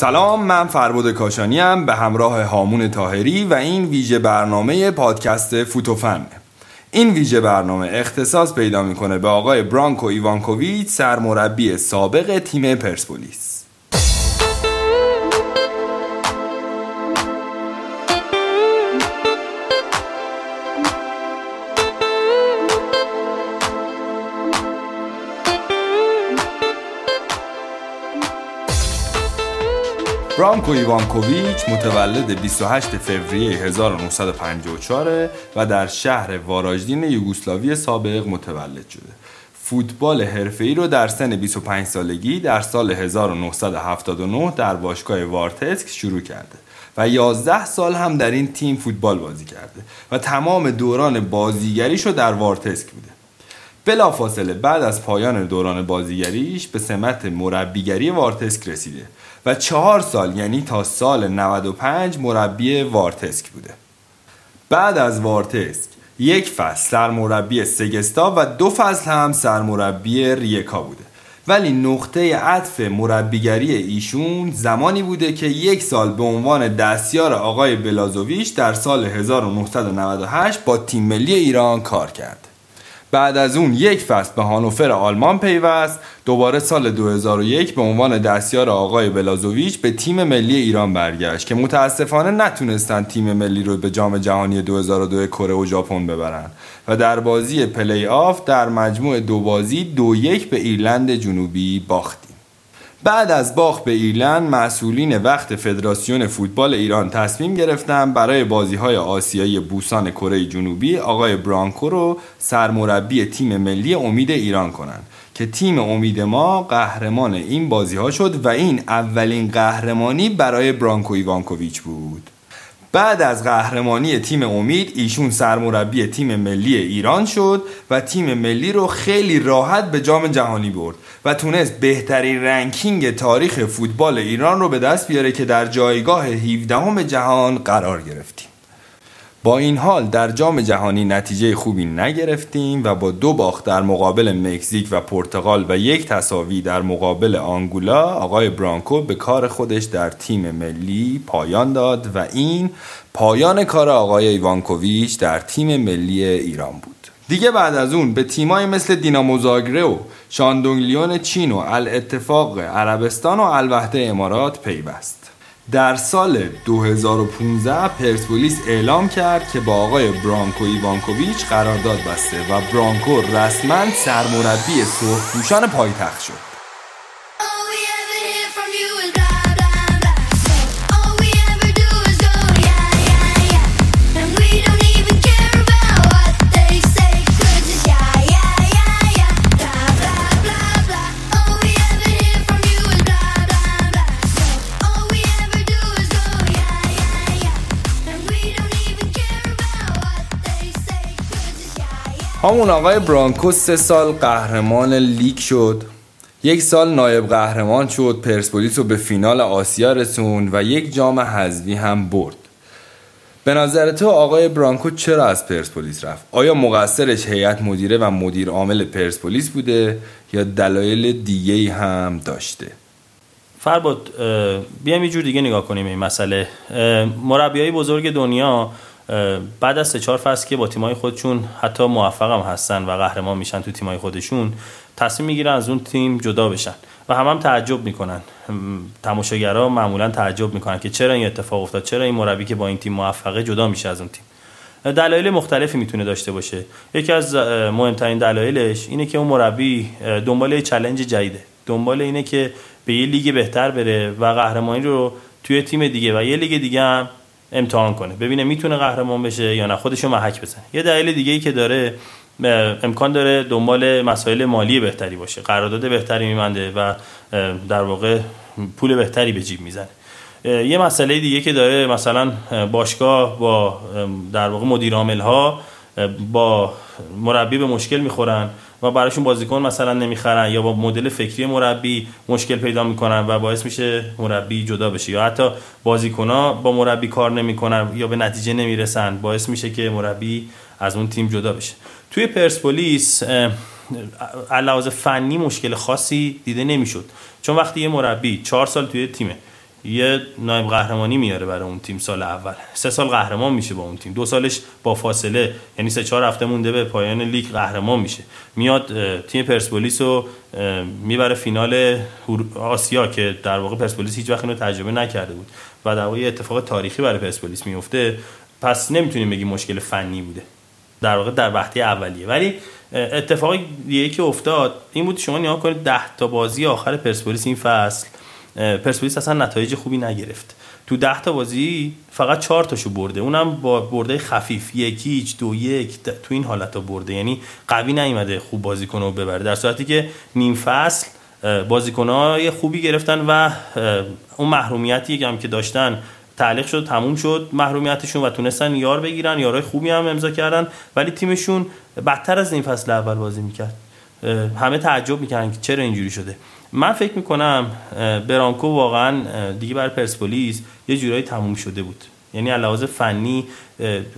سلام، من فربد کاشانی ام به همراه هامون طاهری و این ویژه برنامه پادکست فوت و فن. این ویژه برنامه اختصاص پیدا میکنه به آقای برانکو ایوانکوویچ، سرمربی سابق تیم پرسپولیس. برانکو ایوانکوویچ متولد 28 فوریه 1954 و در شهر واراژدین یوگسلاوی سابق متولد شده. فوتبال حرفه‌ای رو در سن 25 سالگی در سال 1979 در باشگاه وارتسک شروع کرده و 11 سال هم در این تیم فوتبال بازی کرده و تمام دوران بازیگریش رو در وارتسک بوده. بلافاصله بعد از پایان دوران بازیگریش به سمت مربیگری وارتسک رسیده و 4 سال یعنی تا سال 95 مربی وارتسک بوده. بعد از وارتسک 1 فصل سرمربی سگستا و 2 فصل هم سرمربی ریکا بوده، ولی نقطه عطف مربیگری ایشون زمانی بوده که 1 سال به عنوان دستیار آقای بلازویچ در سال 1998 با تیم ملی ایران کار کرد. بعد از اون 1 فصل به هانوفر آلمان پیوست، دوباره سال 2001 به عنوان دستیار آقای بلازویچ به تیم ملی ایران برگشت که متاسفانه نتونستن تیم ملی رو به جام جهانی 2002 کره و ژاپن ببرن و در بازی پلی آف در مجموع 2 بازی 2-1 به ایرلند جنوبی باختیم. بعد از باخت به ایرلند مسئولین وقت فدراسیون فوتبال ایران تصمیم گرفتن برای بازی‌های آسیایی بوسان کره جنوبی آقای برانکو رو سرمربی تیم ملی امید ایران کنند که تیم امید ما قهرمان این بازی‌ها شد و این اولین قهرمانی برای برانکو ایوانکوویچ بود. بعد از قهرمانی تیم امید ایشون سرمربی تیم ملی ایران شد و تیم ملی رو خیلی راحت به جام جهانی برد و تونست بهترین رنکینگ تاریخ فوتبال ایران رو به دست بیاره که در جایگاه 17ام جهان قرار گرفتیم. با این حال در جام جهانی نتیجه خوبی نگرفتیم و با 2 باخت در مقابل مکزیک و پرتغال و 1 تساوی در مقابل آنگولا آقای برانکو به کار خودش در تیم ملی پایان داد و این پایان کار آقای ایوانکوویچ در تیم ملی ایران بود. دیگه بعد از اون به تیمایی مثل دینامو زاگرب و شاندونگ لیون چین و الاتفاق عربستان و الوهده امارات پیوست. در سال 2015 پرسپولیس اعلام کرد که با آقای برانکو ایوانکوویچ قرارداد بسته و برانکو رسما سرمربی سرخپوشان پایتخت شد. همون آقای برانکو 3 سال قهرمان لیگ شد، 1 سال نایب قهرمان شد، پرسپولیس رو به فینال آسیا رسوند و 1 جام حذفی هم برد. به نظر تو آقای برانکو چرا از پرسپولیس رفت؟ آیا مقصرش هیئت مدیره و مدیر عامل پرسپولیس بوده یا دلایل دیگه‌ای هم داشته؟ فربود، بیام یه جور دیگه نگاه کنیم این مسئله. مربیای بزرگ دنیا بعد از 3-4 فصل که با تیمای خودشون حتی موفق هم هستن و قهرمان میشن تو تیمای خودشون، تصمیم میگیرن از اون تیم جدا بشن و هم تعجب میکنن. تماشاگرها معمولا تعجب میکنن که چرا این اتفاق افتاد، چرا این مربی که با این تیم موفقه جدا میشه از اون تیم. دلایل مختلفی میتونه داشته باشه. یکی از مهمترین دلایلش اینه که اون مربی دنبال یه چالش جدیده، دنبال اینه که به یه لیگ بهتر بره و قهرمانی رو توی تیم دیگه و یه لیگ دیگه هم امتحان کنه، ببینه میتونه قهرمان بشه یا نه، خودشو محک بزنه. یه دلیل دیگه ای که داره، امکان داره دنبال مسائل مالی بهتری باشه، قرارداد بهتری می‌بنده و در واقع پول بهتری به جیب میزنه. یه مسئله دیگه که داره، مثلا باشگاه با در واقع مدیر عامل‌ها با مربی به مشکل میخورن و براشون بازیکن مثلا نمیخرن یا با مدل فکری مربی مشکل پیدا میکنن و باعث میشه مربی جدا بشه، یا حتی بازیکن‌ها با مربی کار نمیکنن یا به نتیجه نمیرسن، باعث میشه که مربی از اون تیم جدا بشه. توی پرسپولیس علاوه فنی مشکل خاصی دیده نمیشد، چون وقتی یه مربی 4 سال توی تیمه، یه نایب قهرمانی میاره برای اون تیم سال اول، 3 سال قهرمان میشه با اون تیم، 2 سالش با فاصله، یعنی 3-4 هفته مونده به پایان لیگ قهرمان میشه، میاد تیم پرسپولیس رو میبره فینال آسیا که در واقع پرسپولیس هیچ وقت اینو تجربه نکرده بود و در واقع یه اتفاق تاریخی برای پرسپولیس میفته. پس نمیتونیم بگیم مشکل فنی بوده، در واقع در وقتی اولیه. ولی اتفاقی دیگه که افتاد این بود، شما نگاه کنید 10 تا بازی آخر پرسپولیس این فصل، پرسپولیس اصلا نتایج خوبی نگرفت. تو 10 تا بازی فقط 4 تاشو برده، اونم با برده خفیف، 1-0، 2-1، تو این حالتا برده، یعنی قوی نیومده خوب بازیکن رو ببره. در صورتی که نیم فصل بازیکن‌های خوبی گرفتن و اون محرومیتی هم که داشتن تعلیق شد، تموم شد محرومیتشون و تونستن یار بگیرن، یارای خوبی هم امضا کردن، ولی تیمشون بدتر از نیم فصل اول بازی میکرد. همه تعجب میکردن که چرا اینجوری شده. من فکر میکنم برانکو واقعا دیگه برای پرسپولیس یه جورایی تموم شده بود، یعنی از لحاظ فنی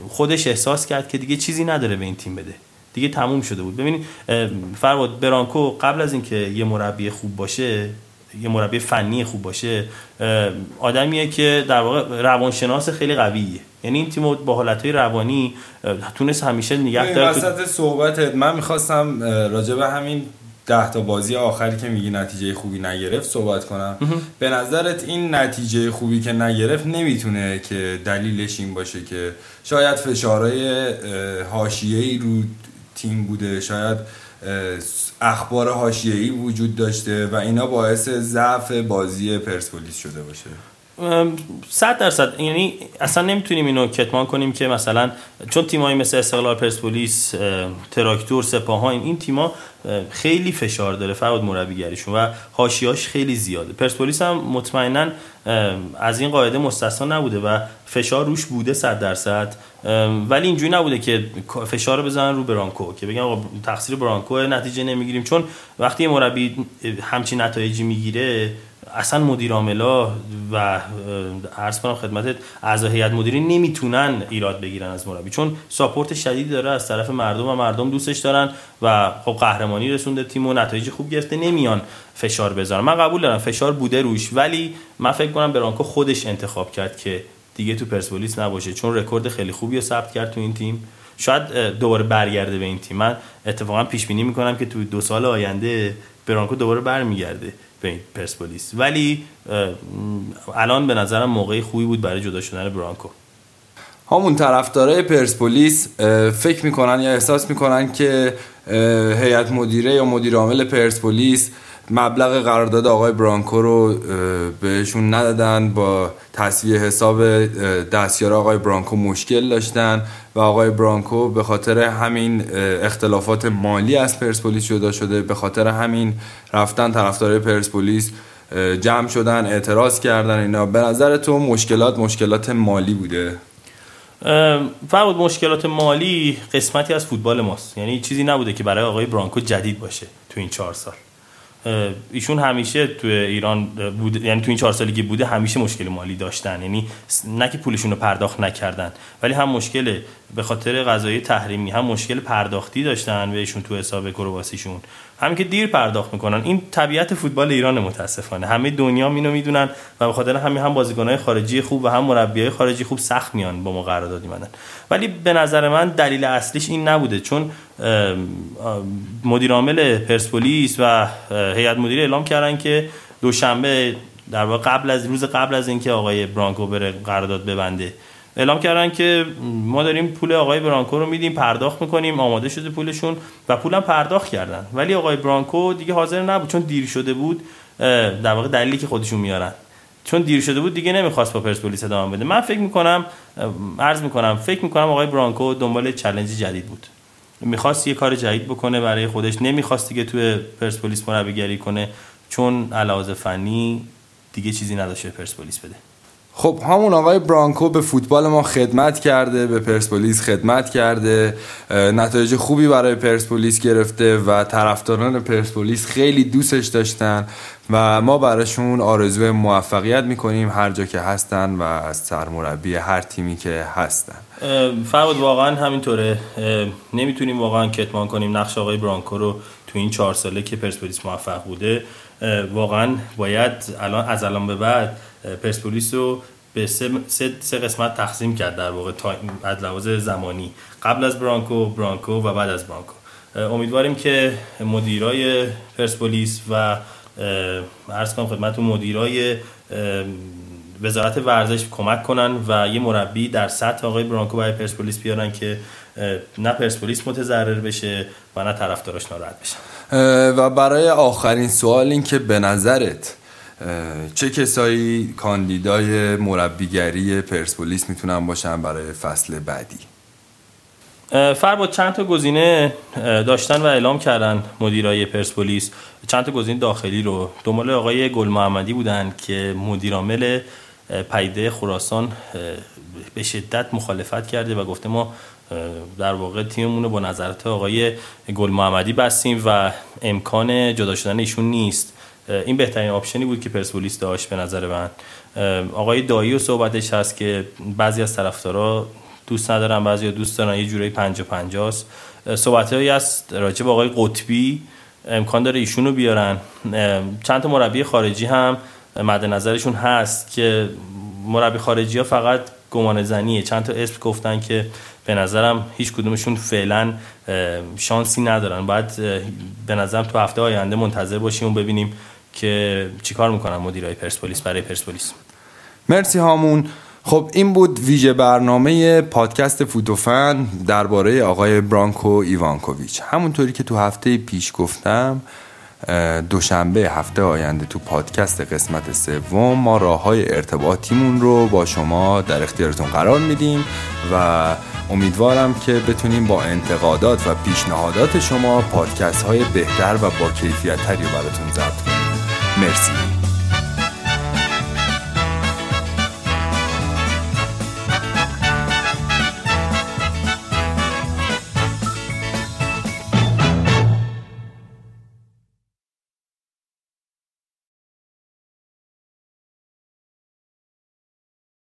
خودش احساس کرد که دیگه چیزی نداره به این تیم بده، دیگه تموم شده بود. ببینید فرهاد، برانکو قبل از اینکه یه مربی خوب باشه، یه مربی فنی خوب باشه، آدمیه که در واقع روانشناس خیلی قویه، یعنی این تیم با حالتهای روانی تونست همیشه نگه داره. وسط صحبتت من میخواستم راجع به همین 10 تا بازی آخری که میگی نتیجه خوبی نگرفت صحبت کنم. به نظرت این نتیجه خوبی که نگرفت نمیتونه که دلیلش این باشه که شاید فشارهای حاشیه‌ای رو تیم بوده، شاید اخبار حاشیه‌ای وجود داشته و اینا باعث ضعف بازی پرسپولیس شده باشه؟ 100%، یعنی اصلا نمیتونیم اینو کتمان کنیم که مثلا چون تیمایی مثل استقلال، پرسپولیس، تراکتور، سپاهان، این تیما خیلی فشار داره فرهاد مربیگریشون و حاشیه‌اش خیلی زیاده. پرسپولیس هم مطمئناً از این قاعده مستثنا نبوده و فشار روش بوده 100%، ولی اینجوری نبوده که فشار رو بزنن رو برانکو که بگن آقا تقصیر برانکو نتیجه نمیگیریم، چون وقتی مربی همچین نتایجی میگیره اصلا مدیر عامل‌ها و عرض کنم خدمت اعضای هیئت مدیره نمیتونن ایراد بگیرن از مربی، چون ساپورت شدیدی داره از طرف مردم و مردم دوستش دارن و خب قهرمانی رسونده تیم و نتایج خوب گرفته، نمیان فشار بذارن. من قبول دارم فشار بوده روش، ولی من فکر کنم برانکو خودش انتخاب کرد که دیگه تو پرسپولیس نباشه، چون رکورد خیلی خوبی رو ثبت کرد تو این تیم، شاید دوباره برگرده به این تیم. من اتفاقا پیش بینی میکنم که تو 2 سال آینده برانکو دوباره برمیگرده به پرسپولیس، ولی الان به نظرم موقعی خوبی بود برای جدا شدن برانکو. همون طرفدارای پرسپولیس فکر میکنن یا احساس میکنن که هیئت مدیره یا مدیر عامل پرسپولیس مبلغ قرارداد آقای برانکو رو بهشون ندادن، با تسویه حساب دستیار آقای برانکو مشکل داشتن و آقای برانکو به خاطر همین اختلافات مالی از پرسپولیس جدا شده، به خاطر همین رفتن طرفدارای پرسپولیس جمع شدن اعتراض کردن. اینا به نظر تو مشکلات مالی بوده؟ فرهاد مشکلات مالی قسمتی از فوتبال ماست، یعنی چیزی نبوده که برای آقای برانکو جدید باشه. تو این 4 سال ایشون همیشه تو ایران بود، یعنی تو این 4 سالی که بوده همیشه مشکل مالی داشتن، یعنی نه که پولشون رو پرداخت نکردن، ولی هم مشکل به خاطر قضایای تحریمی، هم مشکل پرداختی داشتن بهشون تو حساب کرواسیشون، همین که دیر پرداخت میکنن. این طبیعت فوتبال ایران متاسفانه، همه دنیا اینو میدونن و به خاطر همین هم بازیکن‌های خارجی خوب و هم مربیای خارجی خوب سخت میان با ما قرارداد می‌بندن. ولی به نظر من دلیل اصلیش این نبوده، چون مدیر عامل پرسپولیس و هیئت مدیره اعلام کردن که دوشنبه، در واقع روز قبل از اینکه آقای برانکو بره قرارداد ببنده، اعلام کردن که ما داریم پول آقای برانکو رو میدیم، پرداخت میکنیم، آماده شده پولشون و پولم پرداخت کردن. ولی آقای برانکو دیگه حاضر نبود، چون دیر شده بود، در واقع دلیلی که خودشون میارن، چون دیر شده بود دیگه نمیخواست با پرسپولیس ادامه بده. من فکر میکنم آقای برانکو دنبال چالش جدید بود، میخواست یه کار جدید بکنه برای خودش، نمیخواست دیگه توی پرسپولیس مربیگری کنه، چون علاوه بر فنی دیگه چیزی نداشته پرسپولیس بده. خب همون آقای برانکو به فوتبال ما خدمت کرده، به پرسپولیس خدمت کرده، نتایج خوبی برای پرسپولیس گرفته و طرفداران پرسپولیس خیلی دوستش داشتن و ما براشون آرزو موفقیت میکنیم هر جا که هستن و از سرمربی هر تیمی که هستن. فرهاد واقعا همینطوره، نمیتونیم واقعا کتمان کنیم نقش آقای برانکو رو تو این 4 ساله که پرسپولیس موفق بوده. واقعا باید الان از الان به بعد پرسپولیس رو به سه قسمت تقسیم کرد در واقع از لحاظ زمانی، قبل از برانکو و بعد از برانکو. امیدواریم که مدیرای پرسپولیس و عرض کنم خدمتتون مدیرای وزارت ورزش کمک کنن و یه مربی در سطح آقای برانکو برای پرسپولیس بیارن که نه پرسپولیس متضرر بشه و نه طرفداراش ناراحت بشن. و برای آخرین سوال این که به نظرت چه کسایی کاندیدای مربیگری پرسپولیس میتونن باشن برای فصل بعدی؟ فرباد چند تا گزینه داشتن و اعلام کردن مدیرای پرسپولیس، چند تا گزینه داخلی رو. دنبال آقای گل محمدی بودن که مدیر عامل پیده خراسان به شدت مخالفت کرده و گفته ما در واقع تیممون رو با نظرات آقای گل محمدی بستیم و امکان جدا شدن ایشون نیست. این بهترین آپشنی بود که پرسپولیس داشت به نظر من. آقای دایی و صحبتش هست که بعضی از طرفدارا دوست ندارن، بعضی دوست دارن، یه جورایی 50-50 است. صحبتایی هست راجع به آقای قطبی، امکان داره ایشون رو بیارن. چند تا مربی خارجی هم مد نظرشون هست که مربی خارجی‌ها فقط گمان زنیه. چند تا اسم گفتن که به نظرم هیچ کدومشون فعلا شانسی ندارن. باید به نظرم تو هفته آینده منتظر باشیم و ببینیم که چیکار میکنن مدیرای پرسپولیس برای پرسپولیس. مرسی هامون. خب این بود ویژه برنامه پادکست فوت و فن درباره آقای برانکو ایوانکوویچ. همونطوری که تو هفته پیش گفتم، دوشنبه هفته آینده تو پادکست قسمت سوم ما راه‌های ارتباطیمون رو با شما در اختیارتون قرار میدیم و امیدوارم که بتونیم با انتقادات و پیشنهادات شما پادکست‌های بهتر و با کیفیت‌تری براتون ضبط کنیم. مرسی.